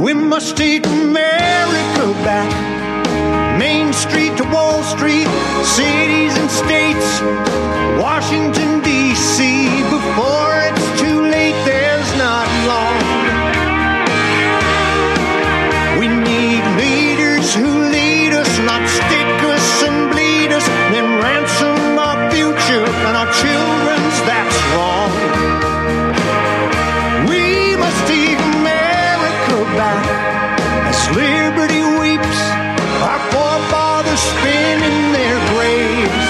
We must take America back. Main Street to Wall Street, cities and states, Washington, D.C. Before it's too late, there's not long. We need leaders who lead us, not stick us and bleed us, then ransom our future and our children's. That's wrong. As liberty weeps, our forefathers spin in their graves.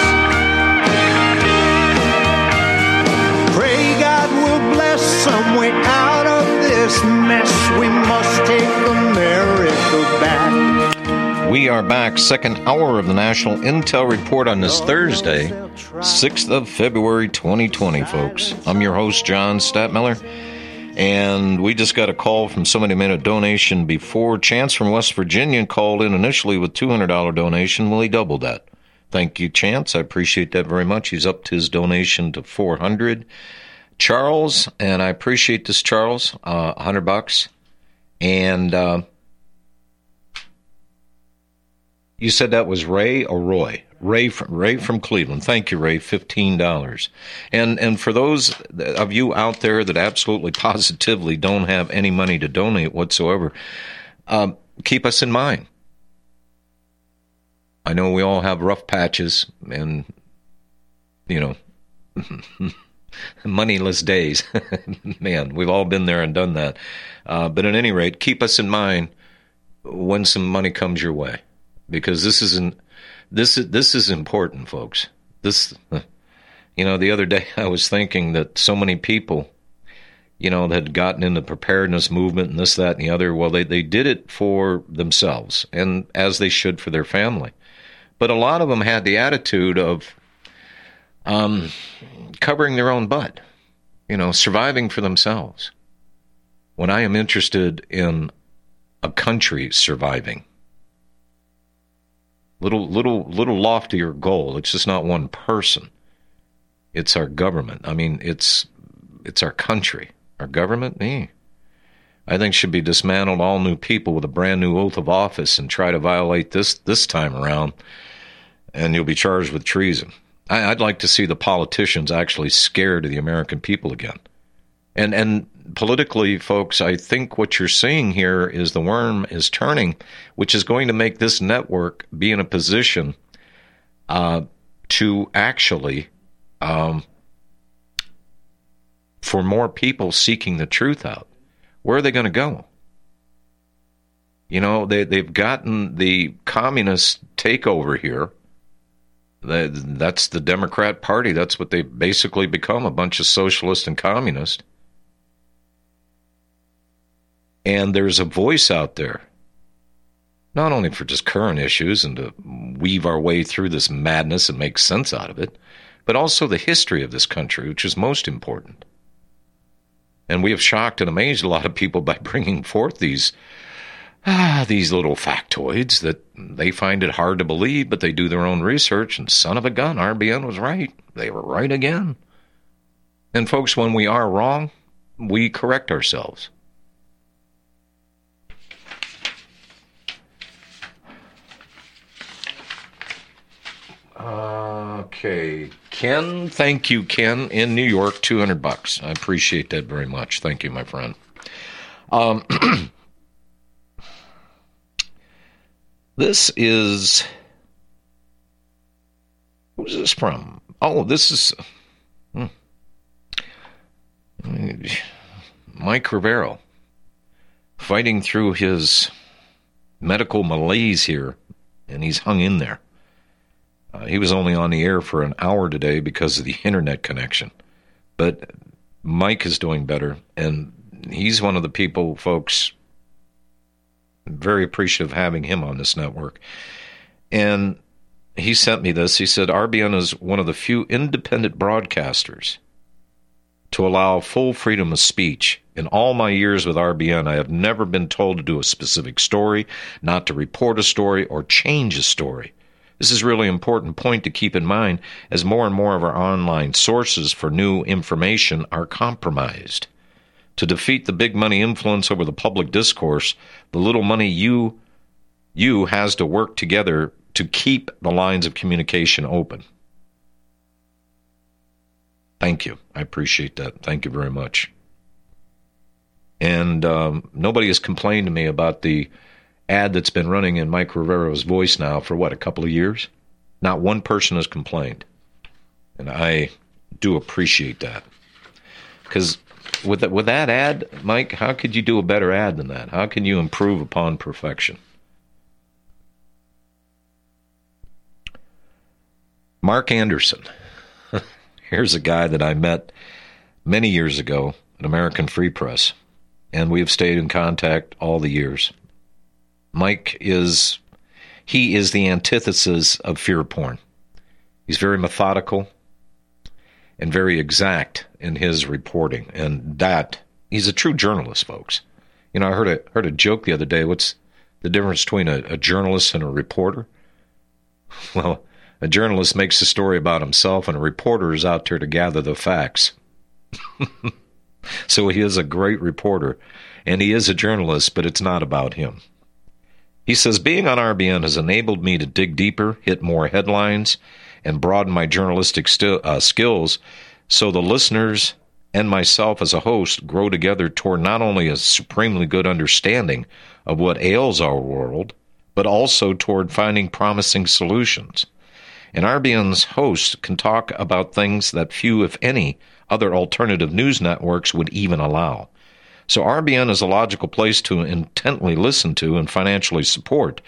Pray God will bless some way out of this mess. We must take America back. We are back, second hour of the National Intel Report on this Thursday, 6th of February 2020, folks. I'm your host, John Statmiller. And we just got a call from somebody who made a donation before. Chance from West Virginia called in initially with $200 donation. Well, he doubled that. Thank you, Chance. I appreciate that very much. He's upped his donation to $400. Charles, and I appreciate this, Charles, $100. And you said that was Ray or Roy? Ray from Cleveland. Thank you, Ray. $15. And for those of you out there that absolutely positively don't have any money to donate whatsoever, keep us in mind. I know we all have rough patches and, you know, moneyless days. Man, we've all been there and done that. But at any rate, keep us in mind when some money comes your way, because this is important, folks. This, you know, the other day I was thinking that so many people, you know, had gotten in the preparedness movement and this, that, and the other. Well, they did it for themselves, and as they should for their family. But a lot of them had the attitude of covering their own butt, you know, surviving for themselves. When I am interested in a country surviving, little loftier goal. It's just not one person. It's our government. I mean, it's our country. Our government, I think, should be dismantled. All new people with a brand new oath of office, and try to violate this time around, and you'll be charged with treason. I'd like to see the politicians actually scared of the American people again. And politically, folks, I think what you're seeing here is the worm is turning, which is going to make this network be in a position to actually, for more people seeking the truth out, where are they going to go? You know, they've gotten the communist takeover here. That's the Democrat Party. That's what they've basically become, a bunch of socialists and communists. And there's a voice out there, not only for just current issues and to weave our way through this madness and make sense out of it, but also the history of this country, which is most important. And we have shocked and amazed a lot of people by bringing forth these little factoids that they find it hard to believe, but they do their own research, and son of a gun, RBN was right. They were right again. And folks, when we are wrong, we correct ourselves. Okay, Ken, thank you, Ken, in New York, $200. I appreciate that very much. Thank you, my friend. This is, who's this from? Oh, this is Mike Rivero, fighting through his medical malaise here, and he's hung in there. He was only on the air for an hour today because of the internet connection. But Mike is doing better, and he's one of the people, folks, Very appreciative of having him on this network. And he sent me this. He said, RBN is one of the few independent broadcasters to allow full freedom of speech. In all my years with RBN, I have never been told to do a specific story, not to report a story, or change a story. This is really an important point to keep in mind as more and more of our online sources for new information are compromised. To defeat the big money influence over the public discourse, the little money you has to work together to keep the lines of communication open. Thank you. I appreciate that. Thank you very much. And nobody has complained to me about the ad that's been running in Mike Rivero's voice now for, a couple of years? Not one person has complained. And I do appreciate that. Because with that ad, Mike, how could you do a better ad than that? How can you improve upon perfection? Mark Anderson. Here's a guy that I met many years ago at American Free Press, and we have stayed in contact all the years. Mike is the antithesis of fear porn. He's very methodical and very exact in his reporting, and that he's a true journalist, folks. You know, I heard a joke the other day. What's the difference between a journalist and a reporter? Well, a journalist makes a story about himself, and a reporter is out there to gather the facts. So he is a great reporter, and he is a journalist, but it's not about him. He says, being on RBN has enabled me to dig deeper, hit more headlines, and broaden my journalistic skills so the listeners and myself as a host grow together toward not only a supremely good understanding of what ails our world, but also toward finding promising solutions. And RBN's hosts can talk about things that few, if any, other alternative news networks would even allow. So RBN is a logical place to intently listen to and financially support,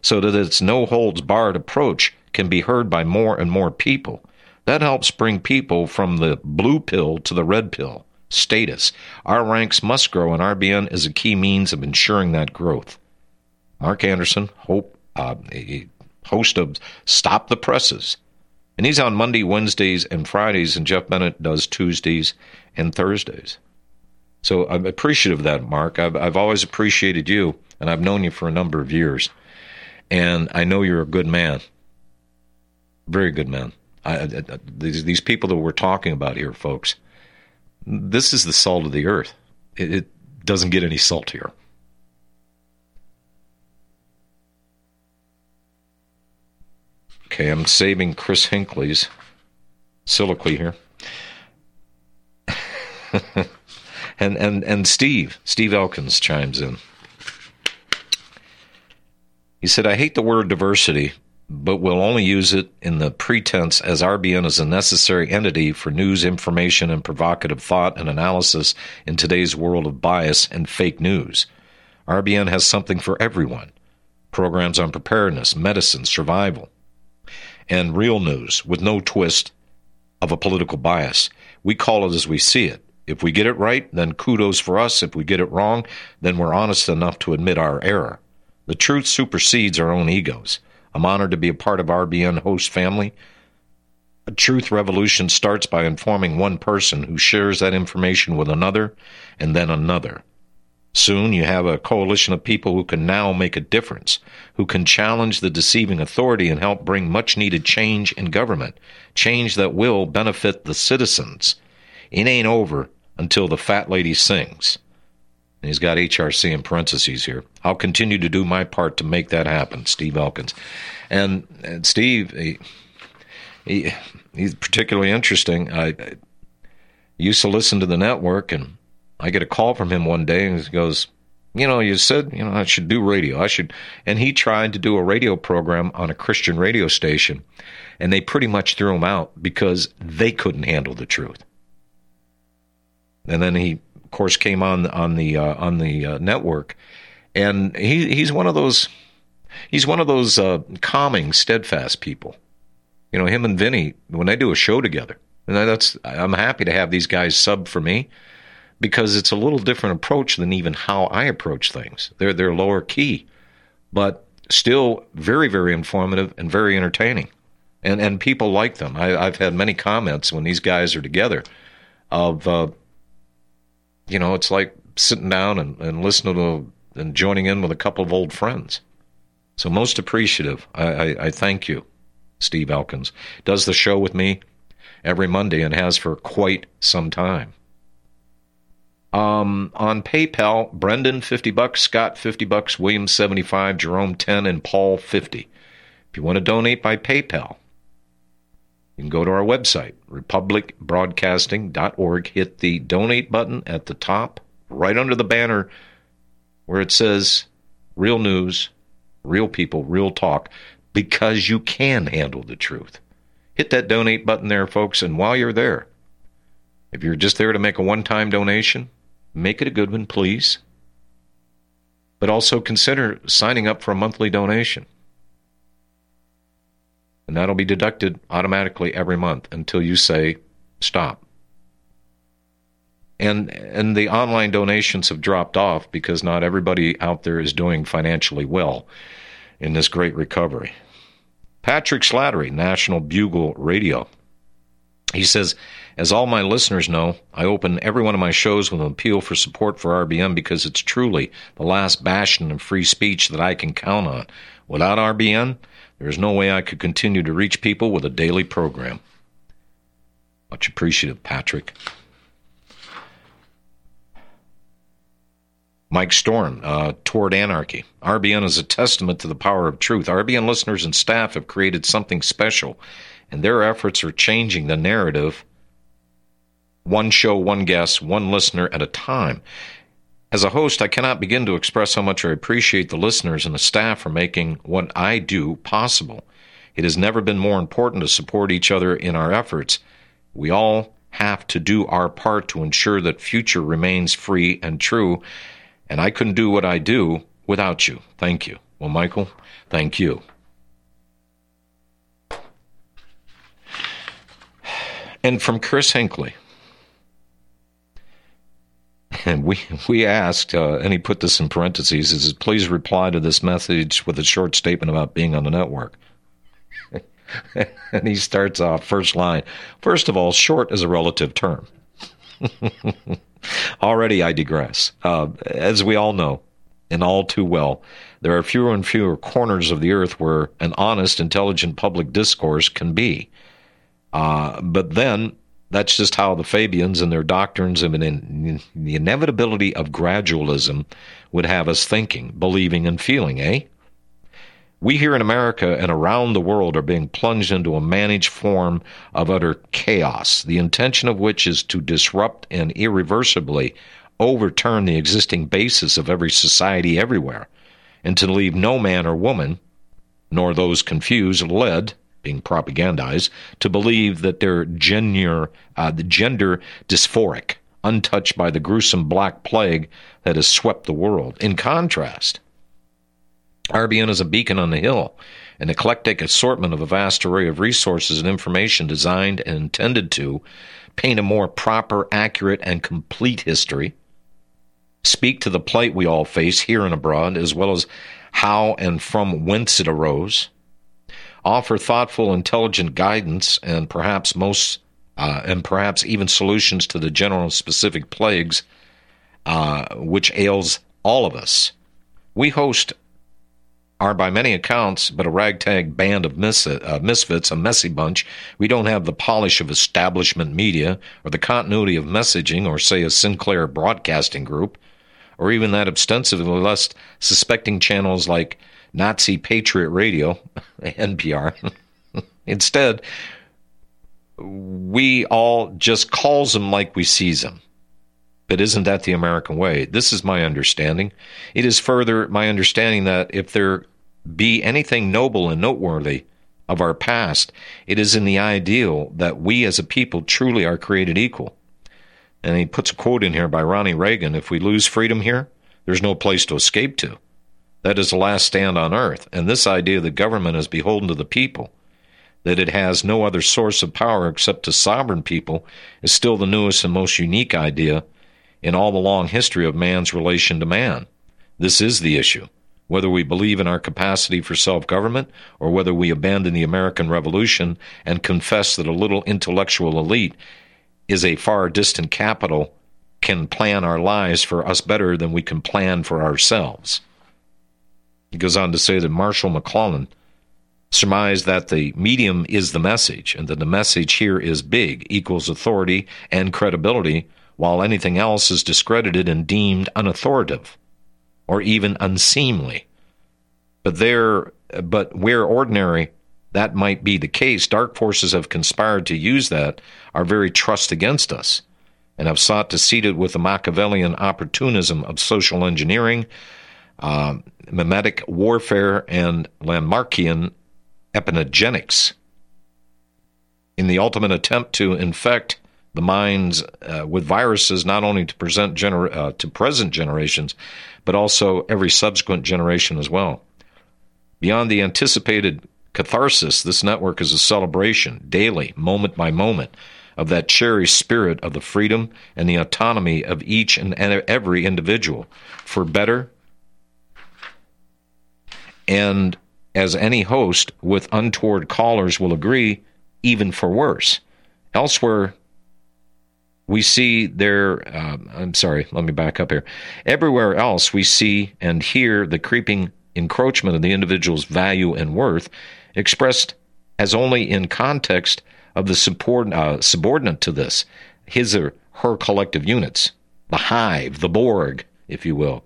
so that its no-holds-barred approach can be heard by more and more people. That helps bring people from the blue pill to the red pill status. Our ranks must grow, and RBN is a key means of ensuring that growth. Mark Anderson, host of Stop the Presses. And he's on Monday, Wednesdays, and Fridays, and Jeff Bennett does Tuesdays and Thursdays. So I'm appreciative of that, Mark. I've always appreciated you, and I've known you for a number of years. And I know you're a good man. Very good man. These people that we're talking about here, folks, this is the salt of the earth. It doesn't get any saltier. Okay, I'm saving Chris Hinckley's soliloquy here. and Steve Elkins chimes in. He said, I hate the word diversity, but we'll only use it in the pretense as RBN is a necessary entity for news, information, and provocative thought and analysis in today's world of bias and fake news. RBN has something for everyone. Programs on preparedness, medicine, survival, and real news with no twist of a political bias. We call it as we see it. If we get it right, then kudos for us. If we get it wrong, then we're honest enough to admit our error. The truth supersedes our own egos. I'm honored to be a part of RBN host family. A truth revolution starts by informing one person who shares that information with another and then another. Soon you have a coalition of people who can now make a difference, who can challenge the deceiving authority and help bring much-needed change in government, change that will benefit the citizens. It ain't over until the fat lady sings. And he's got HRC in parentheses here. I'll continue to do my part to make that happen, Steve Elkins. And Steve, he's particularly interesting. I used to listen to the network, and I get a call from him one day, and he goes, you said, I should do radio. And he tried to do a radio program on a Christian radio station, and they pretty much threw him out because they couldn't handle the truth. And then he, of course, came on the network, and he's one of those calming, steadfast people. Him and Vinny, when they do a show together, and I'm happy to have these guys sub for me, because it's a little different approach than even how I approach things. They're lower key. but still very, very informative and very entertaining. And people like them. I've had many comments when these guys are together of, you know, it's like sitting down and listening to and joining in with a couple of old friends. So most appreciative. I thank you, Steve Elkins. Does the show with me every Monday and has for quite some time. On PayPal, Brendan, $50, Scott, $50, William, $75, Jerome, $10, and Paul, $50. If you want to donate by PayPal, you can go to our website, republicbroadcasting.org, hit the donate button at the top, right under the banner where it says real news, real people, real talk, because you can handle the truth. Hit that donate button there, folks, and while you're there, if you're just there to make a one-time donation, make it a good one, please. But also consider signing up for a monthly donation. And that'll be deducted automatically every month until you say stop. And the online donations have dropped off because not everybody out there is doing financially well in this great recovery. Patrick Slattery, National Bugle Radio. He says, as all my listeners know, I open every one of my shows with an appeal for support for RBN because it's truly the last bastion of free speech that I can count on. Without RBN, there is no way I could continue to reach people with a daily program. Much appreciative, Patrick. Mike Storm, Toward Anarchy. RBN is a testament to the power of truth. RBN listeners and staff have created something special, and their efforts are changing the narrative. One show, one guest, one listener at a time. As a host, I cannot begin to express how much I appreciate the listeners and the staff for making what I do possible. It has never been more important to support each other in our efforts. We all have to do our part to ensure that future remains free and true, and I couldn't do what I do without you. Thank you. Well, Michael, thank you. And from Chris Hinckley. And we asked, and he put this in parentheses, is please reply to this message with a short statement about being on the network. And he starts off, first line, first of all, short is a relative term. Already I digress. As we all know, and all too well, there are fewer and fewer corners of the earth where an honest, intelligent public discourse can be. But then, that's just how the Fabians and their doctrines and the inevitability of gradualism would have us thinking, believing, and feeling, eh? We here in America and around the world are being plunged into a managed form of utter chaos, the intention of which is to disrupt and irreversibly overturn the existing basis of every society everywhere, and to leave no man or woman, nor those confused, led, being propagandized, to believe that they're gender dysphoric, untouched by the gruesome black plague that has swept the world. In contrast, RBN is a beacon on the hill, an eclectic assortment of a vast array of resources and information designed and intended to paint a more proper, accurate, and complete history, speak to the plight we all face here and abroad, as well as how and from whence it arose, offer thoughtful, intelligent guidance, and perhaps even solutions to the general and specific plagues which ails all of us. We hosts are, by many accounts, but a ragtag band of misfits, a messy bunch. We don't have the polish of establishment media, or the continuity of messaging, or, say, a Sinclair Broadcasting Group, or even that ostensibly less suspecting channels like Nazi Patriot Radio, NPR. Instead, we all just calls them like we sees them. But isn't that the American way? This is my understanding. It is further my understanding that if there be anything noble and noteworthy of our past, it is in the ideal that we as a people truly are created equal. And he puts a quote in here by Ronnie Reagan, if we lose freedom here, there's no place to escape to. That is the last stand on earth, and this idea that government is beholden to the people, that it has no other source of power except to sovereign people, is still the newest and most unique idea in all the long history of man's relation to man. This is the issue. whether we believe in our capacity for self-government or whether we abandon the American Revolution and confess that a little intellectual elite is a far distant capital, can plan our lives for us better than we can plan for ourselves. He goes on to say that Marshall McLuhan surmised that the medium is the message, and that the message here is big, equals authority and credibility, while anything else is discredited and deemed unauthoritative, or even unseemly. But where ordinary that might be the case, dark forces have conspired to use that, our very trust, against us, and have sought to seed it with the Machiavellian opportunism of social engineering, mimetic warfare, and Lamarckian epigenetics, in the ultimate attempt to infect the minds with viruses, not only to present generations, but also every subsequent generation as well. Beyond the anticipated catharsis, this network is a celebration, daily, moment by moment, of that cherished spirit of the freedom and the autonomy of each and every individual, for better, and, as any host with untoward callers will agree, even for worse. Elsewhere, we see Everywhere else we see and hear the creeping encroachment of the individual's value and worth, expressed as only in context of the subordinate to this, his or her collective units, the hive, the Borg, if you will.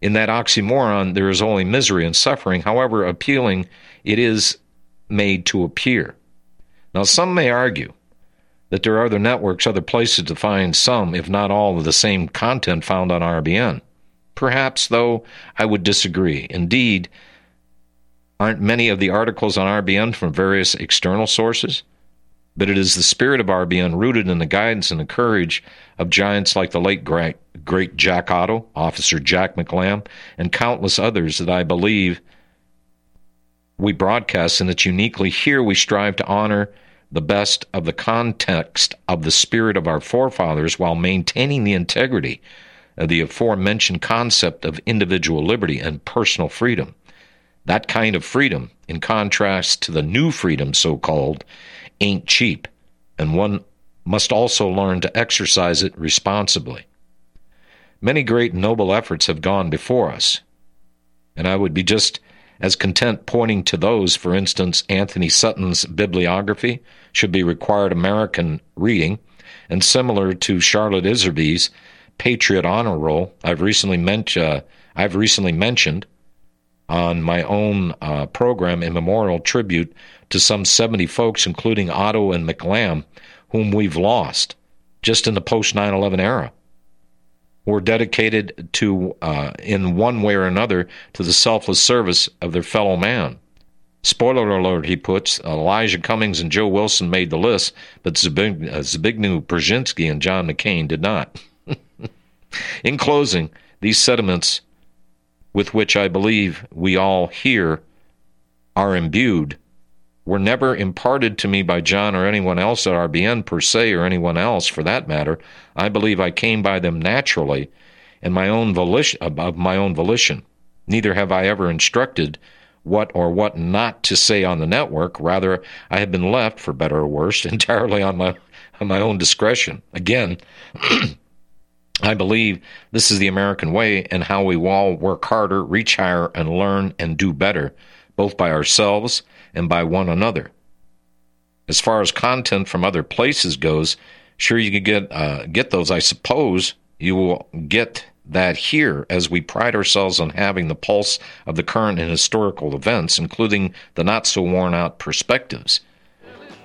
In that oxymoron, there is only misery and suffering, however appealing it is made to appear. Now, some may argue that there are other networks, other places to find some, if not all, of the same content found on RBN. Perhaps, though, I would disagree. Indeed, aren't many of the articles on RBN from various external sources? But it is the spirit of RBN, rooted in the guidance and the courage of giants like the late great Jack Otto, Officer Jack McLamb, and countless others, that I believe we broadcast, and that uniquely here we strive to honor the best of the context of the spirit of our forefathers, while maintaining the integrity of the aforementioned concept of individual liberty and personal freedom. That kind of freedom, in contrast to the new freedom so-called, ain't cheap, and one must also learn to exercise it responsibly. Many great noble efforts have gone before us, and I would be just as content pointing to those. For instance, Anthony Sutton's bibliography should be required American reading, and similar to Charlotte Iserbee's Patriot Honor Roll, I've recently mentioned on my own program, a memorial tribute to some 70 folks, including Otto and McLamb, whom we've lost just in the post-9/11 era, were dedicated to, in one way or another, to the selfless service of their fellow man. Spoiler alert, he puts, Elijah Cummings and Joe Wilson made the list, but Zbigniew Brzezinski and John McCain did not. In closing, these sentiments, with which I believe we all here are imbued, were never imparted to me by John or anyone else at RBN per se, or anyone else for that matter. I believe I came by them naturally, and of my own volition. Neither have I ever instructed what or what not to say on the network. Rather, I have been left, for better or worse, entirely on my own discretion. Again, I believe this is the American way, and how we all work harder, reach higher, and learn and do better, both by ourselves and by one another. As far as content from other places goes, sure, you can get those. I suppose you will get that here, as we pride ourselves on having the pulse of the current and historical events, including the not-so-worn-out perspectives.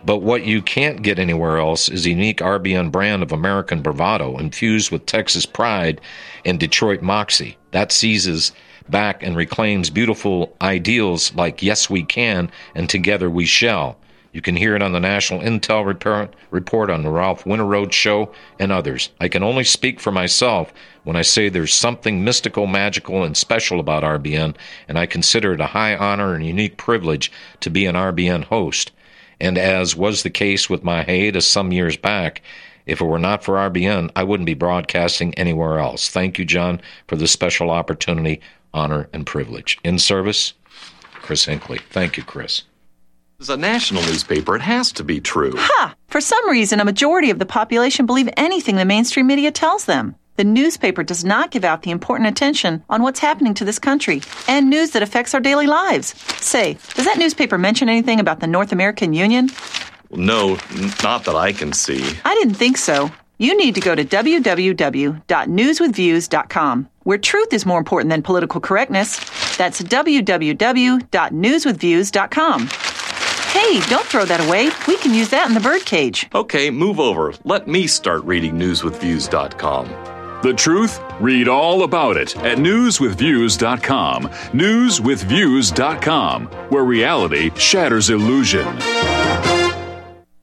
But what you can't get anywhere else is a unique RBN brand of American bravado, infused with Texas pride and Detroit moxie, that seizes back and reclaims beautiful ideals like Yes We Can and Together We Shall. You can hear it on the National Intel Report, on the Ralph Winter Road Show, and others. I can only speak for myself when I say there's something mystical, magical, and special about RBN, and I consider it a high honor and unique privilege to be an RBN host. And as was the case with my hiatus some years back, if it were not for RBN, I wouldn't be broadcasting anywhere else. Thank you, John, for this special opportunity. honor, and privilege. In service, Chris Hinckley. Thank you, Chris. As a national newspaper, it has to be true. Ha! For some reason, a majority of the population believe anything the mainstream media tells them. The newspaper does not give out the important attention on what's happening to this country and news that affects our daily lives. Say, does that newspaper mention anything about the North American Union? No, not that I can see. I didn't think so. You need to go to www.newswithviews.com, where truth is more important than political correctness. That's www.newswithviews.com. Hey, don't throw that away. We can use that in the birdcage. Okay, move over. Let me start reading newswithviews.com. The truth? Read all about it at newswithviews.com. Newswithviews.com, where reality shatters illusion.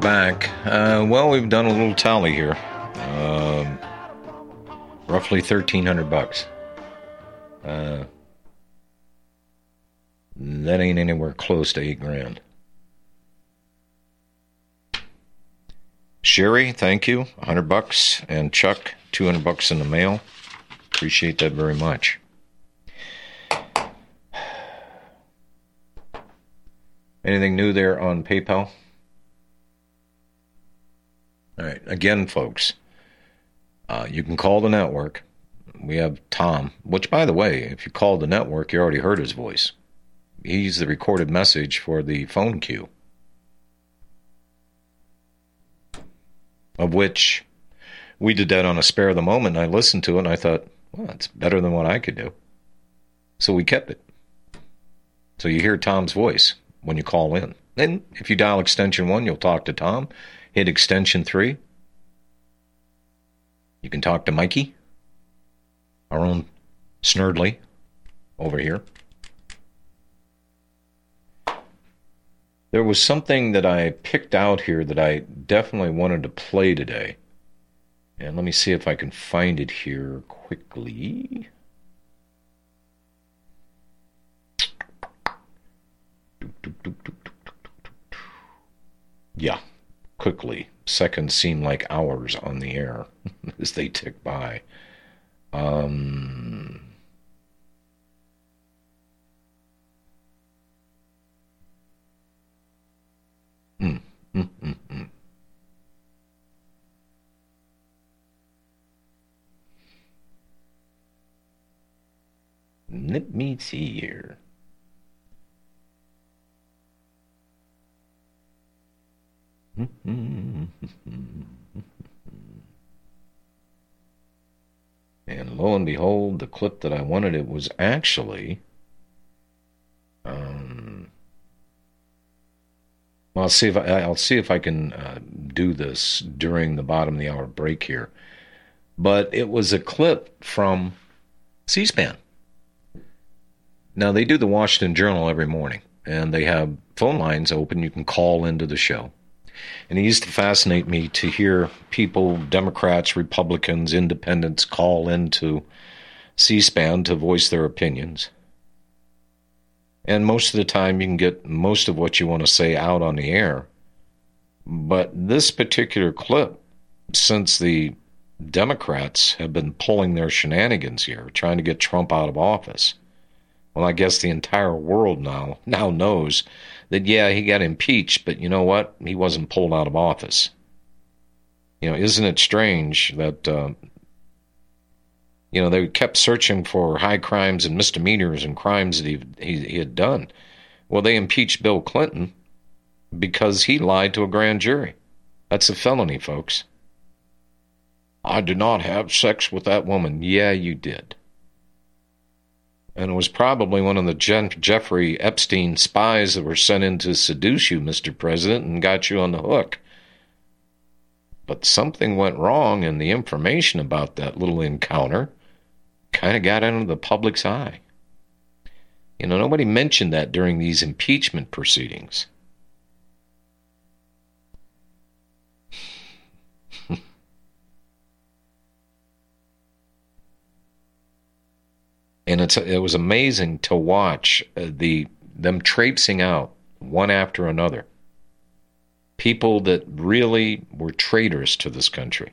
Back. Well, we've done a little tally here. Roughly $1,300. That ain't anywhere close to $8,000. Sherry, thank you. $100. And Chuck, $200 in the mail. Appreciate that very much. Anything new there on PayPal? All right. Again, folks, you can call the network. We have Tom, which, by the way, if you call the network, you already heard his voice. He's the recorded message for the phone queue, of which we did that on a spare of the moment. And I listened to it, and I thought, well, it's better than what I could do. So we kept it. So you hear Tom's voice when you call in. And if you dial extension 1, you'll talk to Tom. Hit extension 3. You can talk to Mikey, our own Snurdly over here. There was something that I picked out here that I definitely wanted to play today. And let me see if I can find it here quickly. Yeah. Quickly, seconds seem like hours on the air as they tick by. Let me see here. And lo and behold, the clip that I wanted, it was actually... well, I'll see if I can do this during the bottom of the hour break here. But it was a clip from C-SPAN. Now, they do the Washington Journal every morning, and they have phone lines open. You can call into the show. And it used to fascinate me to hear people, Democrats, Republicans, independents, call into C-SPAN to voice their opinions. And most of the time, you can get most of what you want to say out on the air. But this particular clip, since the Democrats have been pulling their shenanigans here, trying to get Trump out of office... Well, I guess the entire world now knows that, yeah, he got impeached, but you know what? He wasn't pulled out of office. You know, isn't it strange that, you know, they kept searching for high crimes and misdemeanors and crimes that he had done. Well, they impeached Bill Clinton because he lied to a grand jury. That's a felony, folks. I did not have sex with that woman. Yeah, you did. And it was probably one of the Jeffrey Epstein spies that were sent in to seduce you, Mr. President, and got you on the hook. But something went wrong, and the information about that little encounter kind of got under the public's eye. You know, nobody mentioned that during these impeachment proceedings. And it was amazing to watch them traipsing out one after another. People that really were traitors to this country,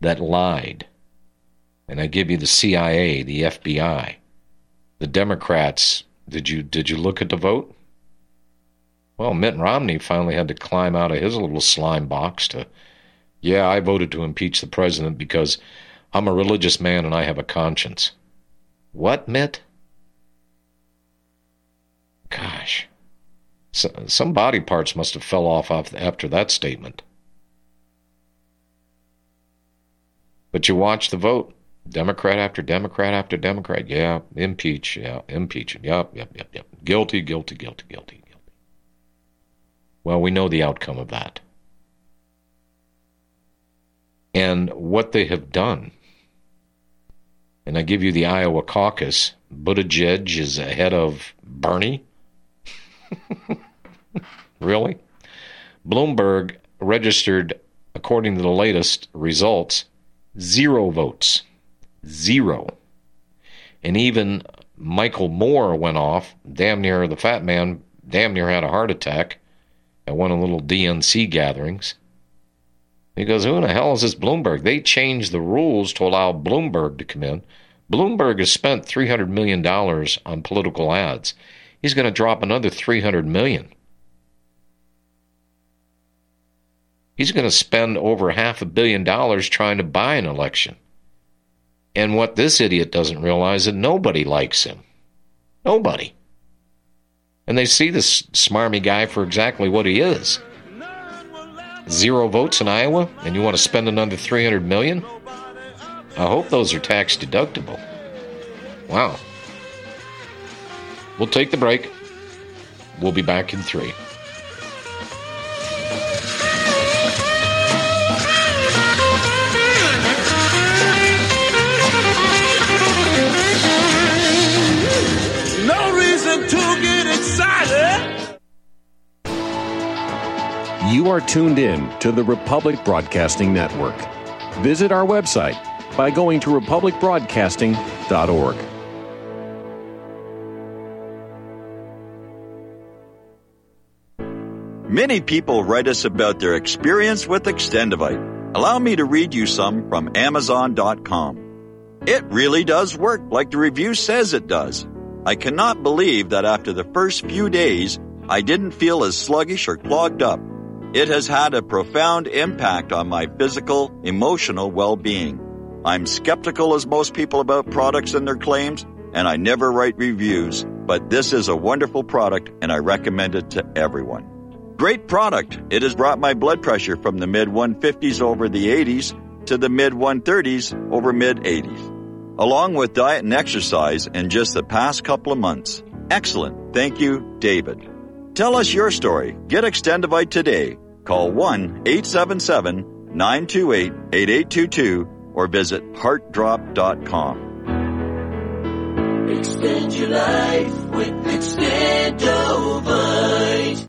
that lied. And I give you the CIA, the FBI, the Democrats. Did you look at the vote? Well, Mitt Romney finally had to climb out of his little slime box to, yeah, I voted to impeach the president because I'm a religious man and I have a conscience. What, Mitt? Gosh. So, some body parts must have fell off after that statement. But you watch the vote. Democrat after Democrat after Democrat. Yeah, impeach. Yeah, impeach. Yep. Guilty. Well, we know the outcome of that. And what they have done... And I give you the Iowa caucus. Buttigieg is ahead of Bernie. Really? Bloomberg registered, according to the latest results, 0 votes. 0. And even Michael Moore went off. Damn near the fat man, damn near had a heart attack at one of the little DNC gatherings. He goes, who in the hell is this Bloomberg? They changed the rules to allow Bloomberg to come in. Bloomberg has spent $300 million on political ads. He's going to drop another $300 million. He's going to spend over $500 million trying to buy an election. And what this idiot doesn't realize is that nobody likes him. Nobody. And they see this smarmy guy for exactly what he is. 0 votes in Iowa, and you want to spend another $300 million? I hope those are tax deductible. Wow. We'll take the break. We'll be back in 3. No reason to get excited. You are tuned in to the Republic Broadcasting Network. Visit our website by going to republicbroadcasting.org. Many people write us about their experience with Extendivite. Allow me to read you some from Amazon.com. It really does work like the review says it does. I cannot believe that after the first few days, I didn't feel as sluggish or clogged up. It has had a profound impact on my physical, emotional well-being. I'm skeptical as most people about products and their claims, and I never write reviews, but this is a wonderful product and I recommend it to everyone. Great product. It has brought my blood pressure from the mid-150s over the 80s to the mid-130s over mid-80s, along with diet and exercise in just the past couple of months. Excellent. Thank you, David. Tell us your story. Get Extendivite today. Call 1-877-928-8822 or visit heartdrop.com. Extend your life with Extendivite.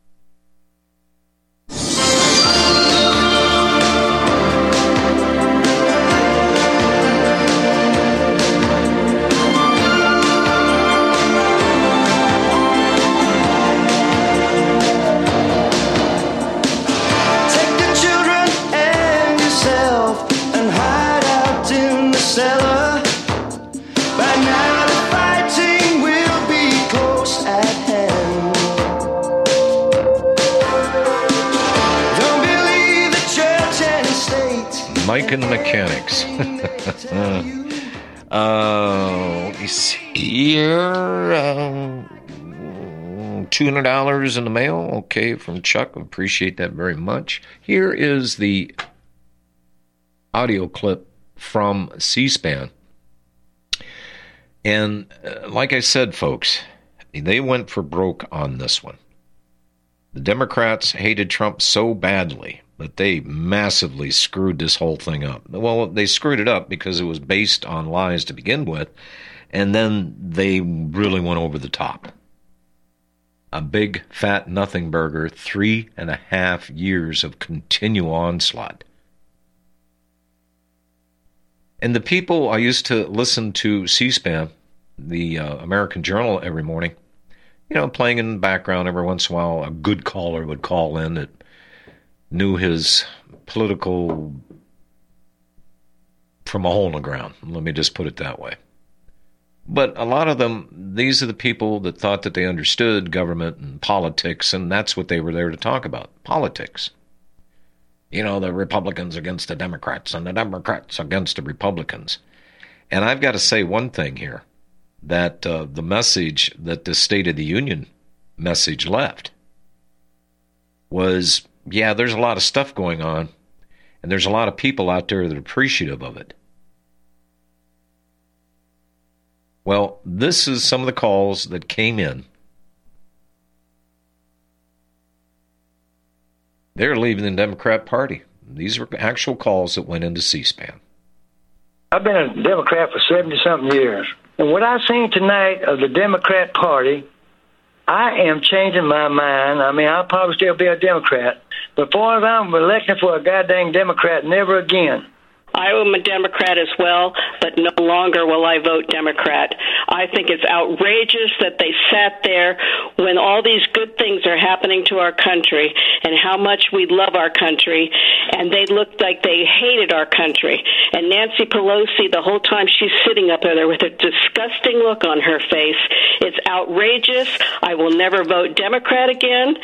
Mike and Mechanics. Let me see here. $200 in the mail. Okay, from Chuck. Appreciate that very much. Here is the audio clip from C-SPAN. And like I said, folks, they went for broke on this one. The Democrats hated Trump so badly, but they massively screwed this whole thing up. Well, they screwed it up because it was based on lies to begin with, and then they really went over the top. A big, fat nothing burger, 3.5 years of continual onslaught. And the people, I used to listen to C-SPAN, the American Journal, every morning, you know, playing in the background every once in a while. A good caller would call in at knew his political from a hole in the ground. Let me just put it that way. But a lot of them, these are the people that thought that they understood government and politics, and that's what they were there to talk about, politics. You know, the Republicans against the Democrats and the Democrats against the Republicans. And I've got to say one thing here, that the message that the State of the Union message left was, yeah, there's a lot of stuff going on, and there's a lot of people out there that are appreciative of it. Well, this is some of the calls that came in. They're leaving the Democrat Party. These were actual calls that went into C-SPAN. I've been a Democrat for 70-something years. And what I've seen tonight of the Democrat Party, I am changing my mind. I mean, I'll probably still be a Democrat. But far as I'm electing for a goddamn Democrat, never again. I am a Democrat as well, but no longer will I vote Democrat. I think it's outrageous that they sat there when all these good things are happening to our country and how much we love our country, and they looked like they hated our country. And Nancy Pelosi, the whole time she's sitting up there with a disgusting look on her face, it's outrageous. I will never vote Democrat again,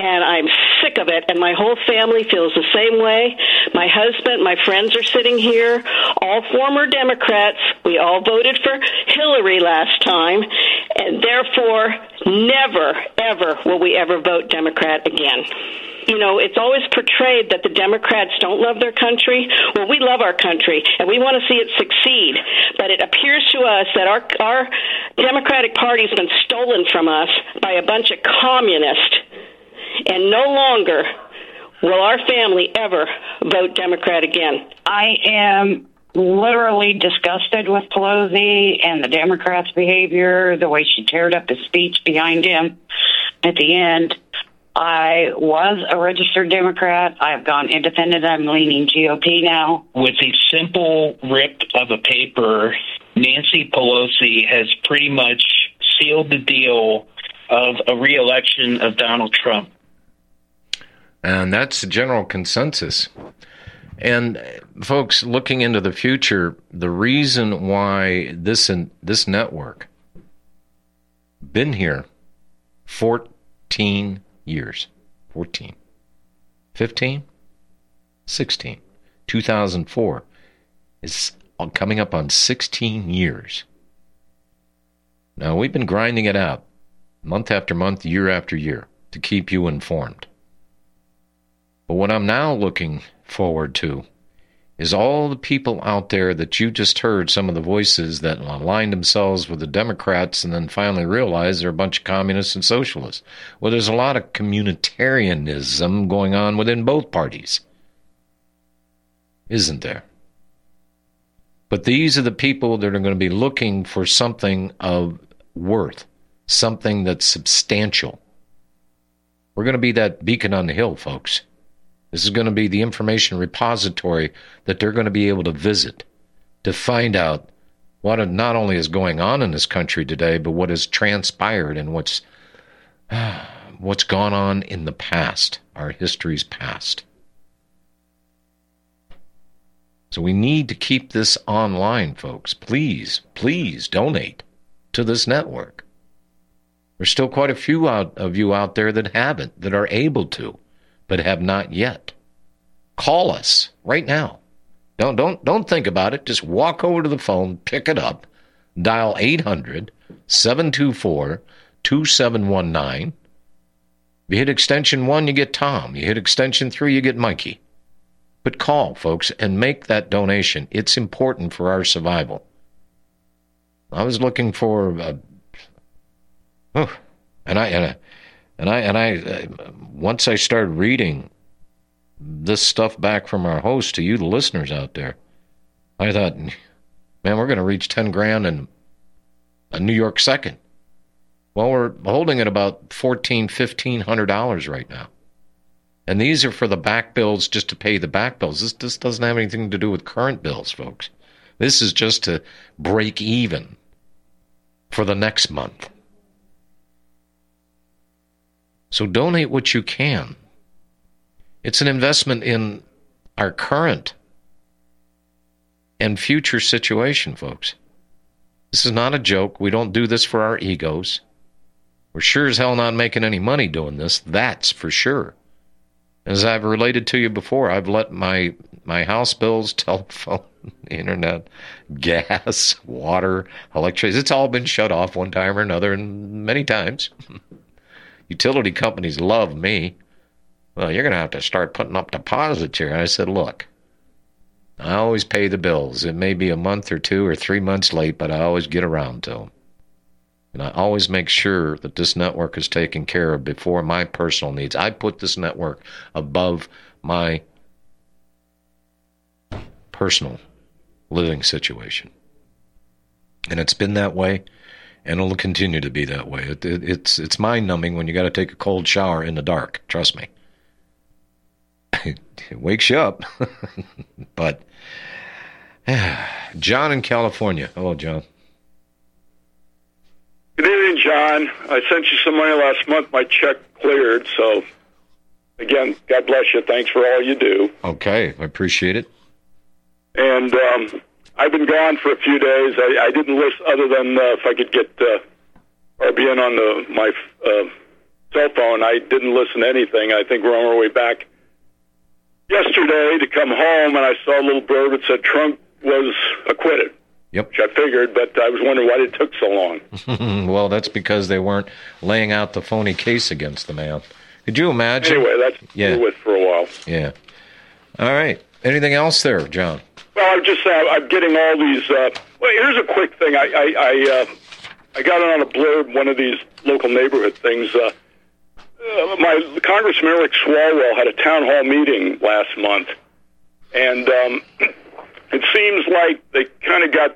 and I'm sick of it, and my whole family feels the same way. My husband, my friends are sitting here, all former Democrats. We all voted for Hillary last time, and therefore never, ever will we ever vote Democrat again. You know, it's always portrayed that the Democrats don't love their country. Well, we love our country, and we want to see it succeed. But it appears to us that our Democratic Party's been stolen from us by a bunch of communists, and no longer will our family ever vote Democrat again. I am literally disgusted with Pelosi and the Democrats' behavior, the way she teared up his speech behind him at the end. I was a registered Democrat. I have gone independent. I'm leaning GOP now. With a simple rip of a paper, Nancy Pelosi has pretty much sealed the deal of a re-election of Donald Trump. And that's the general consensus. And folks, looking into the future, the reason why this network been here 14 years, 14, 15, 16, 2004, is coming up on 16 years. Now, we've been grinding it out month after month, year after year, to keep you informed. But what I'm now looking forward to is all the people out there that you just heard, some of the voices that aligned themselves with the Democrats and then finally realized they're a bunch of communists and socialists. Well, there's a lot of communitarianism going on within both parties, isn't there? But these are the people that are going to be looking for something of worth, something that's substantial. We're going to be that beacon on the hill, folks. This is going to be the information repository that they're going to be able to visit to find out what not only is going on in this country today, but what has transpired and what's gone on in the past, our history's past. So we need to keep this online, folks. Please, please donate to this network. There's still quite a few of you out there that haven't, that are able to, but have not yet. Call us right now. Don't think about it. Just walk over to the phone, pick it up, dial 800-724-2719. You hit extension 1, you get Tom. You hit extension 3, you get Mikey. But call, folks, and make that donation. It's important for our survival. I was looking for once I started reading this stuff back from our host to you, the listeners out there, I thought, man, we're going to reach 10 grand in a New York second. Well, we're holding at about $1,400 to $1,500 right now. And these are for the back bills, just to pay the back bills. This doesn't have anything to do with current bills, folks. This is just to break even for the next month. So donate what you can. It's an investment in our current and future situation, folks. This is not a joke. We don't do this for our egos. We're sure as hell not making any money doing this. That's for sure. As I've related to you before, I've let my house bills, telephone, internet, gas, water, electricity, it's all been shut off one time or another, and many times. Utility companies love me. Well, you're going to have to start putting up deposits here. And I said, look, I always pay the bills. It may be a month or 2 or 3 months late, but I always get around to them. And I always make sure that this network is taken care of before my personal needs. I put this network above my personal living situation. And it's been that way, and it'll continue to be that way. It's mind-numbing when you got to take a cold shower in the dark. Trust me. It wakes you up. But John in California. Hello, John. Good evening, John. I sent you some money last month. My check cleared. So, again, God bless you. Thanks for all you do. Okay. I appreciate it. And I've been gone for a few days. I didn't list other than if I could get RBN on my cell phone. I didn't listen to anything. I think we're on our way back yesterday to come home, and I saw a little blurb that said Trump was acquitted. Yep. Which I figured, but I was wondering why it took so long. Well, that's because they weren't laying out the phony case against the man. Could you imagine? Anyway, that's what we're with for a while. Yeah. All right. Anything else there, John? Well, I'm getting all these. Well, here's a quick thing. I got it on a blurb, one of these local neighborhood things. My Congressman Eric Swalwell had a town hall meeting last month, and it seems like they kind of got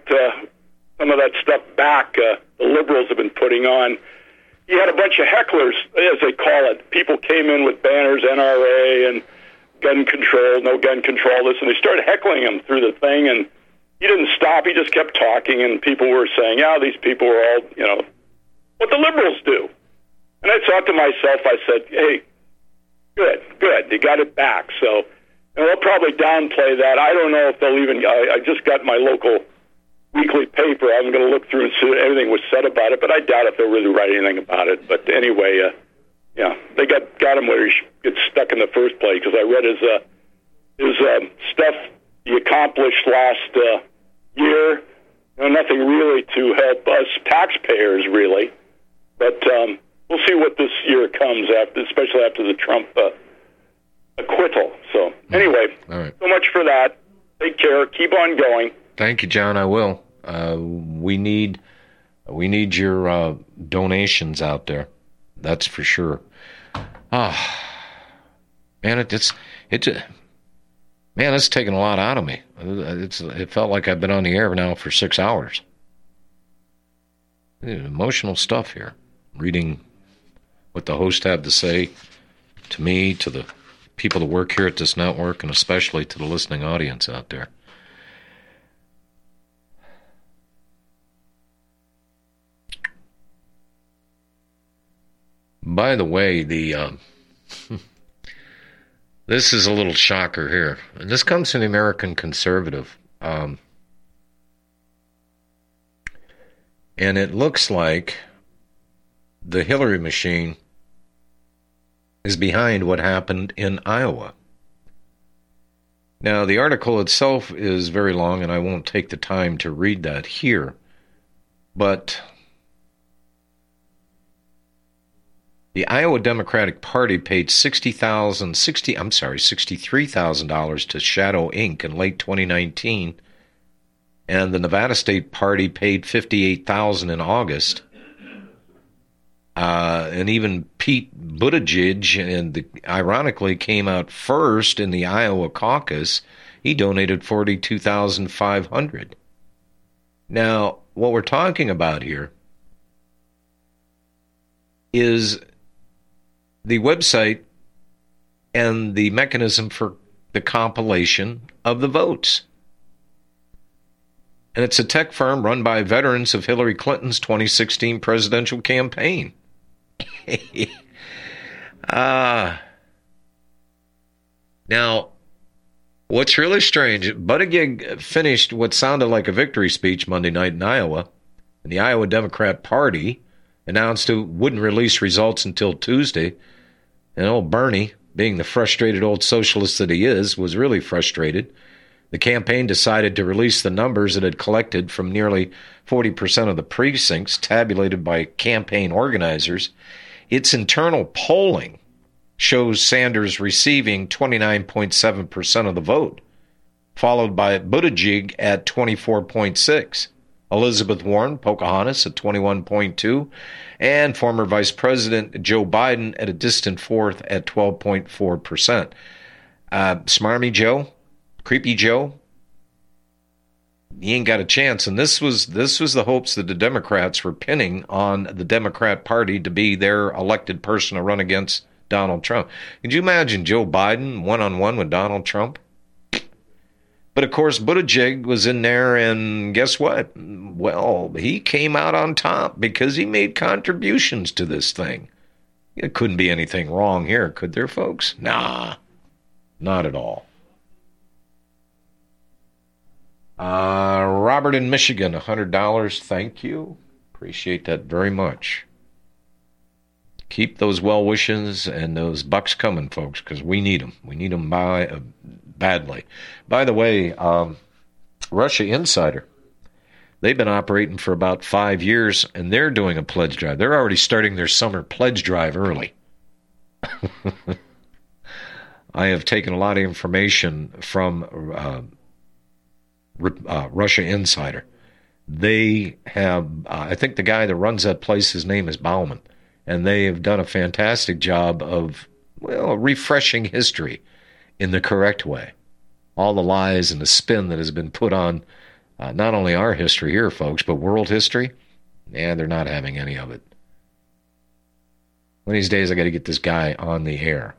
some of that stuff back the liberals have been putting on. He had a bunch of hecklers, as they call it. People came in with banners, NRA, and gun control, no gun control, this, and they started heckling him through the thing, and he didn't stop. He just kept talking, and people were saying, oh, these people are all, you know, what the liberals do. And I thought to myself, I said, hey, good, they got it back. So, and they'll probably downplay that. I don't know if they'll even, I just got my local weekly paper. I'm going to look through and see if anything was said about it, but I doubt if they'll really write anything about it. But anyway, yeah, they got him where he gets stuck in the first place, because I read his stuff he accomplished last year. You know, nothing really to help us taxpayers, really. But we'll see what this year comes after, especially after the Trump acquittal. So anyway, all right. So much for that. Take care. Keep on going. Thank you, John. I will. We need your donations out there. That's for sure. Man, that's taken a lot out of me. It felt like I've been on the air now for 6 hours. Emotional stuff here. Reading what the host had to say to me, to the people that work here at this network, and especially to the listening audience out there. By the way, this is a little shocker here. And this comes from the American Conservative. And it looks like the Hillary machine is behind what happened in Iowa. Now, the article itself is very long, and I won't take the time to read that here. But the Iowa Democratic Party paid $63,000 to Shadow Inc. in late 2019, and the Nevada State Party paid $58,000 in August. And even Pete Buttigieg, ironically, came out first in the Iowa caucus. He donated $42,500. Now, what we're talking about here is the website and the mechanism for the compilation of the votes. And it's a tech firm run by veterans of Hillary Clinton's 2016 presidential campaign. Now, what's really strange, Buttigieg finished what sounded like a victory speech Monday night in Iowa, and the Iowa Democrat Party announced it wouldn't release results until Tuesday, and old Bernie, being the frustrated old socialist that he is, was really frustrated. The campaign decided to release the numbers it had collected from nearly 40% of the precincts tabulated by campaign organizers. Its internal polling shows Sanders receiving 29.7% of the vote, followed by Buttigieg at 24.6%. Elizabeth Warren, Pocahontas, at 21.2%, and former Vice President Joe Biden at a distant fourth at 12.4%. Smarmy Joe, Creepy Joe, he ain't got a chance. And this was the hopes that the Democrats were pinning on the Democrat Party to be their elected person to run against Donald Trump. Could you imagine Joe Biden one-on-one with Donald Trump? But, of course, Buttigieg was in there, and guess what? Well, he came out on top because he made contributions to this thing. It couldn't be anything wrong here, could there, folks? Nah, not at all. Robert in Michigan, $100. Thank you. Appreciate that very much. Keep those well wishes and those bucks coming, folks, because we need them. We need them badly. By the way, Russia Insider, they've been operating for about 5 years, and they're doing a pledge drive. They're already starting their summer pledge drive early. I have taken a lot of information from Russia Insider. They have, I think the guy that runs that place, his name is Bauman, and they have done a fantastic job of, well, refreshing history in the correct way. All the lies and the spin that has been put on not only our history here, folks, but world history, they're not having any of it. One of these days, I got to get this guy on the air.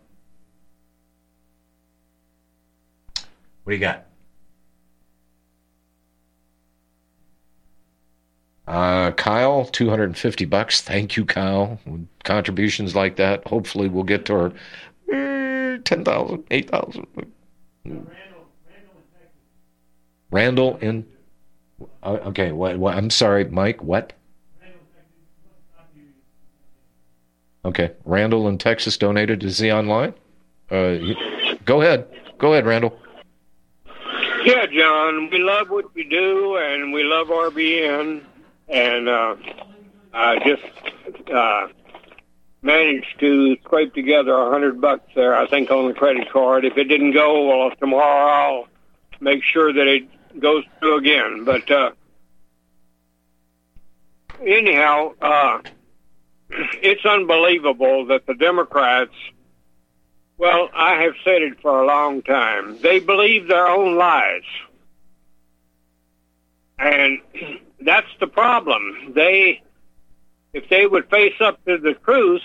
What do you got? Kyle, $250. Thank you, Kyle. With contributions like that, hopefully we'll get to our 10,000, 8,000. Randall in. Okay, what? I'm sorry, Mike. What? Okay, Randall in Texas donated. Is he online? Go ahead, Randall. Yeah, John. We love what we do, and we love RBN, and I just managed to scrape together $100 there, I think, on the credit card. If it didn't go, well, tomorrow I'll make sure that it goes through again. But anyhow, it's unbelievable that the Democrats, well, I have said it for a long time, they believe their own lies. And that's the problem. If they would face up to the truth,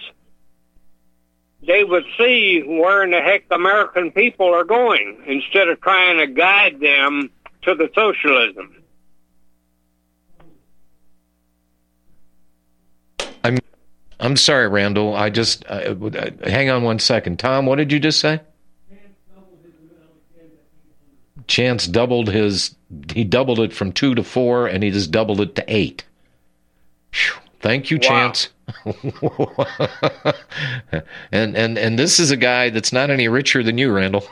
they would see where in the heck the American people are going instead of trying to guide them to the socialism. I'm sorry, Randall. I just hang on one second. Tom, what did you just say? Chance doubled his. He doubled it from 2 to 4, and he just doubled it to 8. Whew. Thank you, Chance. Wow. and this is a guy that's not any richer than you, Randall,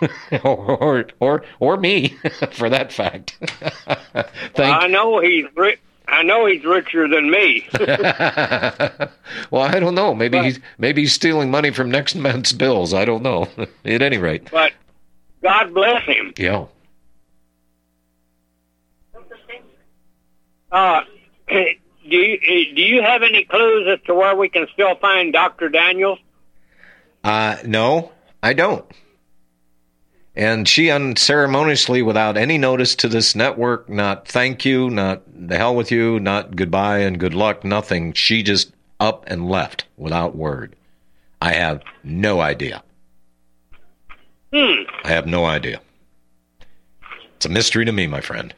or me, for that fact. I know he's richer than me. Well, I don't know. Maybe he's stealing money from next month's bills. I don't know. At any rate, but God bless him. Yeah. Do you have any clues as to where we can still find Dr. Daniels? No, I don't. And she unceremoniously, without any notice to this network, not thank you, not the hell with you, not goodbye and good luck, nothing. She just up and left without word. I have no idea. I have no idea. It's a mystery to me, my friend.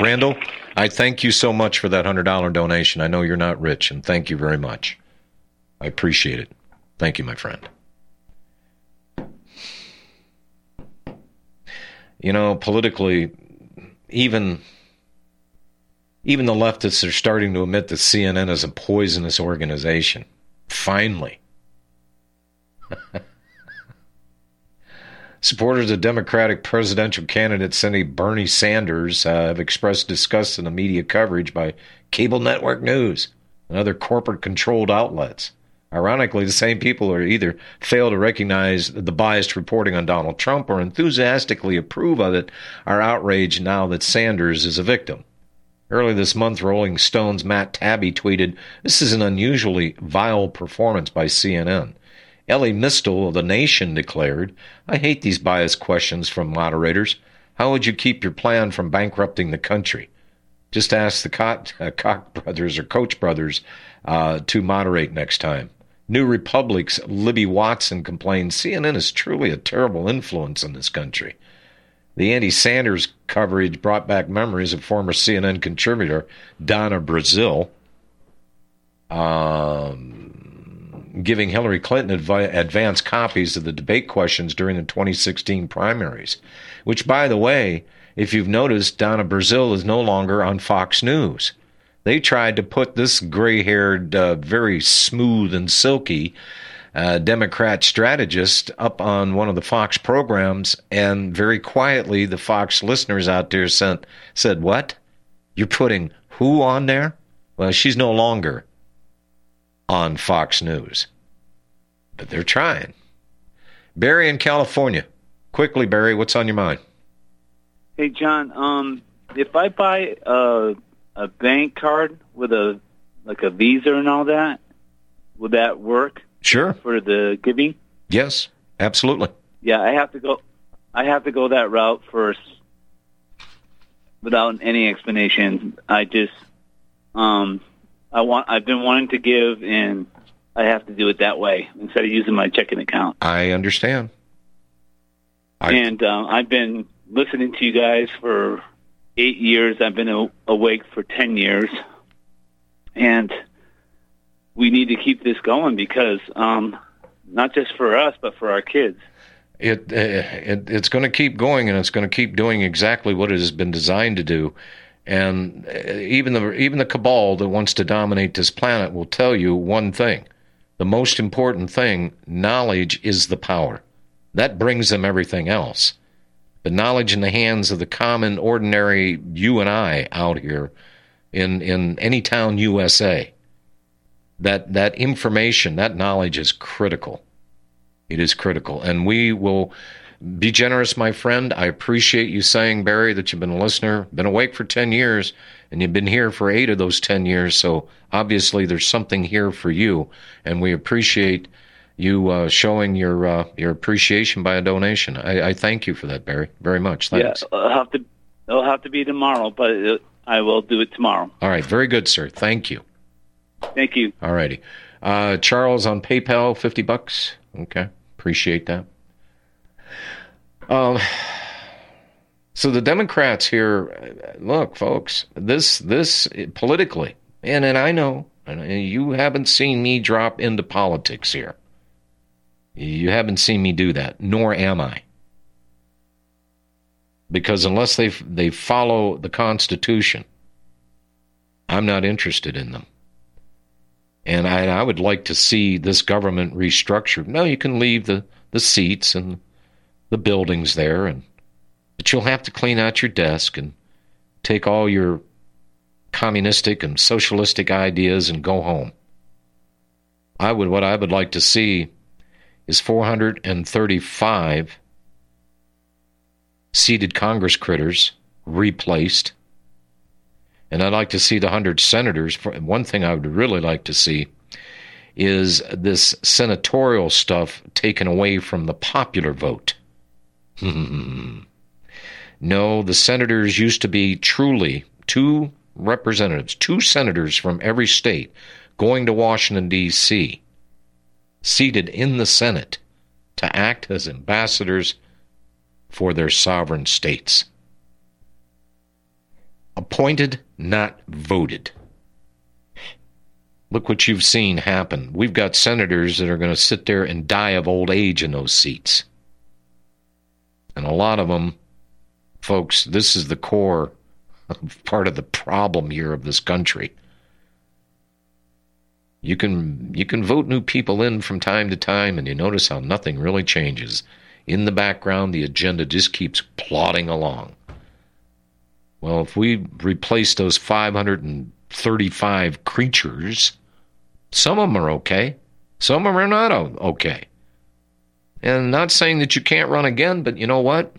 Randall, I thank you so much for that $100 donation. I know you're not rich, and thank you very much. I appreciate it. Thank you, my friend. You know, politically, even the leftists are starting to admit that CNN is a poisonous organization. Finally. Supporters of Democratic presidential candidate Senator Bernie Sanders have expressed disgust in the media coverage by cable network news and other corporate-controlled outlets Ironically, the same people who either fail to recognize the biased reporting on Donald Trump or enthusiastically approve of it are outraged now that Sanders is a victim. Early this month, Rolling Stone's Matt Taibbi tweeted, "This is an unusually vile performance by CNN." Ellie Mistel of The Nation declared, "I hate these biased questions from moderators. How would you keep your plan from bankrupting the country? Just ask the Koch brothers or Coach brothers to moderate next time." New Republic's Libby Watson complained, "CNN is truly a terrible influence in this country." The Andy Sanders coverage brought back memories of former CNN contributor Donna Brazile giving Hillary Clinton advance copies of the debate questions during the 2016 primaries, which, by the way, if you've noticed, Donna Brazile is no longer on Fox News. They tried to put this gray-haired, very smooth and silky Democrat strategist up on one of the Fox programs, and very quietly the Fox listeners out there said, "What? You're putting who on there?" Well, she's no longer on Fox News. But they're trying. Barry in California. Quickly, Barry, what's on your mind? Hey, John, if I buy a bank card with a Visa and all that, would that work? Sure. For the giving? Yes, absolutely. Yeah, I have to go that route first without any explanation. I just I've been wanting to give, and I have to do it that way instead of using my checking account. I understand. I've been listening to you guys for 8 years. I've been awake for 10 years. And we need to keep this going because not just for us, but for our kids. It's going to keep going, and it's going to keep doing exactly what it has been designed to do. And even the cabal that wants to dominate this planet will tell you one thing. The most important thing, knowledge is the power. That brings them everything else. The knowledge in the hands of the common, ordinary you and I out here in any town USA, that information, that knowledge is critical. It is critical. And we will be generous, my friend. I appreciate you saying, Barry, that you've been a listener, been awake for 10 years, and you've been here for 8 of those 10 years. So obviously there's something here for you, and we appreciate you showing your appreciation by a donation. I thank you for that, Barry, very much. Thanks. Yeah, it'll have to be tomorrow, but I will do it tomorrow. All right, very good, sir. Thank you. Thank you. All righty. Charles on PayPal, $50. Okay, appreciate that. So the Democrats here, look, folks, this politically, and I know, and you haven't seen me drop into politics here. You haven't seen me do that, nor am I. Because unless they follow the Constitution, I'm not interested in them. And I would like to see this government restructured. No, you can leave the seats and the buildings there, but you'll have to clean out your desk and take all your communistic and socialistic ideas and go home. What I would like to see is 435 seated Congress critters replaced. And I'd like to see the 100 senators. One thing I would really like to see is this senatorial stuff taken away from the popular vote. No, the senators used to be truly 2 representatives, 2 senators from every state going to Washington, D.C., seated in the Senate to act as ambassadors for their sovereign states. Appointed, not voted. Look what you've seen happen. We've got senators that are going to sit there and die of old age in those seats. And a lot of them, folks, this is the core part of the problem here of this country. You can vote new people in from time to time, and you notice how nothing really changes. In the background, the agenda just keeps plodding along. Well, if we replace those 535 creatures, some of them are okay. Some of them are not okay. And not saying that you can't run again, but you know what?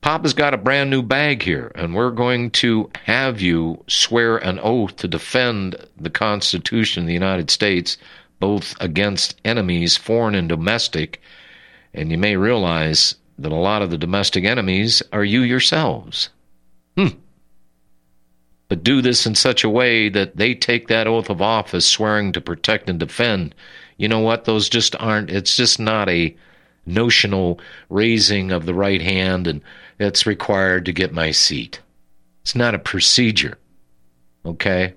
Papa's got a brand new bag here, and we're going to have you swear an oath to defend the Constitution of the United States, both against enemies, foreign and domestic. And you may realize that a lot of the domestic enemies are you yourselves. But do this in such a way that they take that oath of office, swearing to protect and defend. You know what? Those just aren't, it's just not a notional raising of the right hand and that's required to get my seat. It's not a procedure, okay?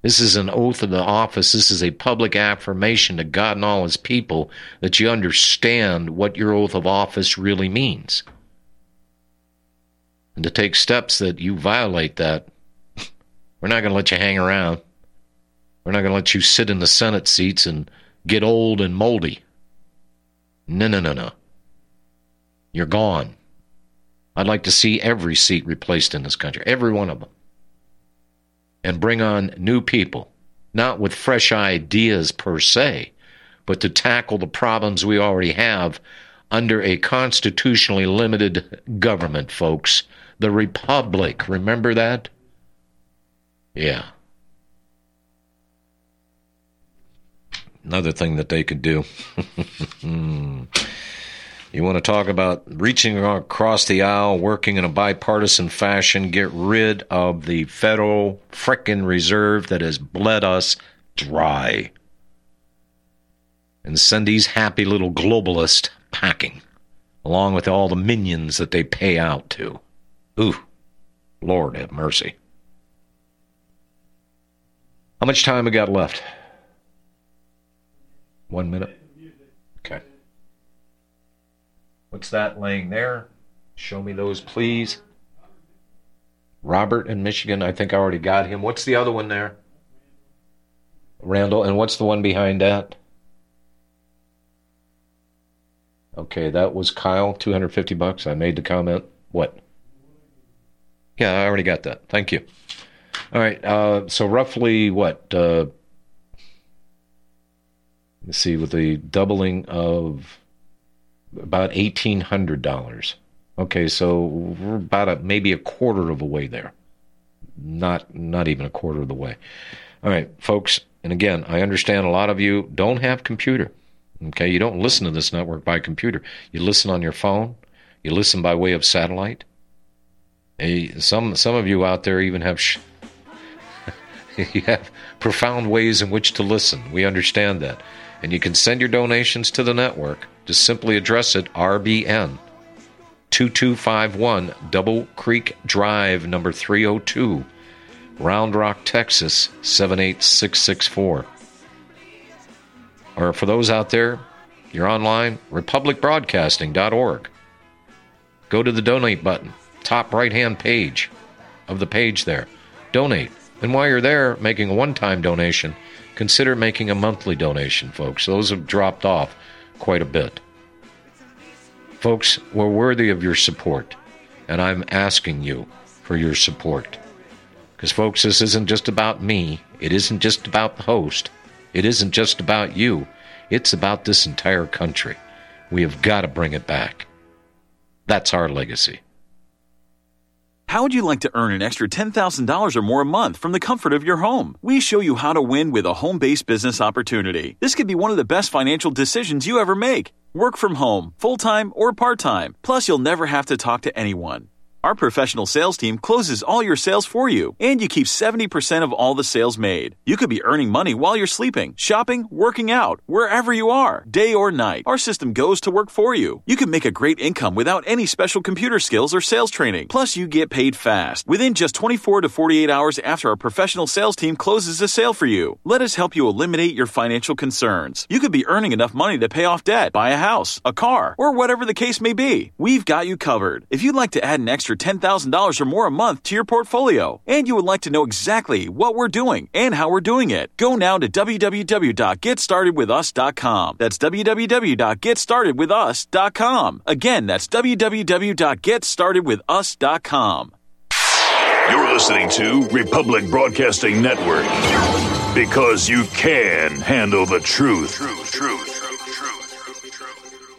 This is an oath of the office. This is a public affirmation to God and all his people that you understand what your oath of office really means. And to take steps that you violate that, we're not going to let you hang around. We're not going to let you sit in the Senate seats and get old and moldy. No. You're gone. I'd like to see every seat replaced in this country, every one of them. And bring on new people, not with fresh ideas per se, but to tackle the problems we already have under a constitutionally limited government, folks. The Republic, remember that? Yeah. Another thing that they could do. You want to talk about reaching across the aisle, working in a bipartisan fashion, get rid of the Federal frickin' Reserve that has bled us dry. And send these happy little globalists packing, along with all the minions that they pay out to. Ooh, Lord have mercy. How much time we got left? 1 minute. Okay. What's that laying there? Show me those, please. Robert in Michigan. I think I already got him. What's the other one there? Randall. And what's the one behind that? Okay, that was Kyle. $250. I made the comment. What? Yeah, I already got that. Thank you. All right. So roughly what? Let's see, with the doubling of about $1,800. Okay, so we're about maybe a quarter of the way there. Not even a quarter of the way. All right, folks, and again, I understand a lot of you don't have computer. Okay, you don't listen to this network by computer. You listen on your phone. You listen by way of satellite. Some of you out there even have... You have profound ways in which to listen. We understand that. And you can send your donations to the network. Just simply address it, RBN, 2251 Double Creek Drive, number 302, Round Rock, Texas, 78664. Or for those out there, you're online, republicbroadcasting.org. Go to the donate button, top right-hand page of the page there. Donate. And while you're there making a one-time donation, consider making a monthly donation, folks. Those have dropped off quite a bit. Folks, we're worthy of your support, and I'm asking you for your support. Because, folks, this isn't just about me. It isn't just about the host. It isn't just about you. It's about this entire country. We have got to bring it back. That's our legacy. How would you like to earn an extra $10,000 or more a month from the comfort of your home? We show you how to win with a home-based business opportunity. This could be one of the best financial decisions you ever make. Work from home, full-time or part-time. Plus, you'll never have to talk to anyone. Our professional sales team closes all your sales for you, and you keep 70% of all the sales made. You could be earning money while you're sleeping, shopping, working out, wherever you are, day or night. Our system goes to work for you. You can make a great income without any special computer skills or sales training. Plus, you get paid fast, within just 24 to 48 hours after our professional sales team closes a sale for you. Let us help you eliminate your financial concerns. You could be earning enough money to pay off debt, buy a house, a car, or whatever the case may be. We've got you covered. If you'd like to add an extra $10,000 or more a month to your portfolio, and you would like to know exactly what we're doing and how we're doing it, go now to www.getstartedwithus.com. That's www.getstartedwithus.com. Again, that's www.getstartedwithus.com. You're listening to Republic Broadcasting Network. Because you can handle the truth.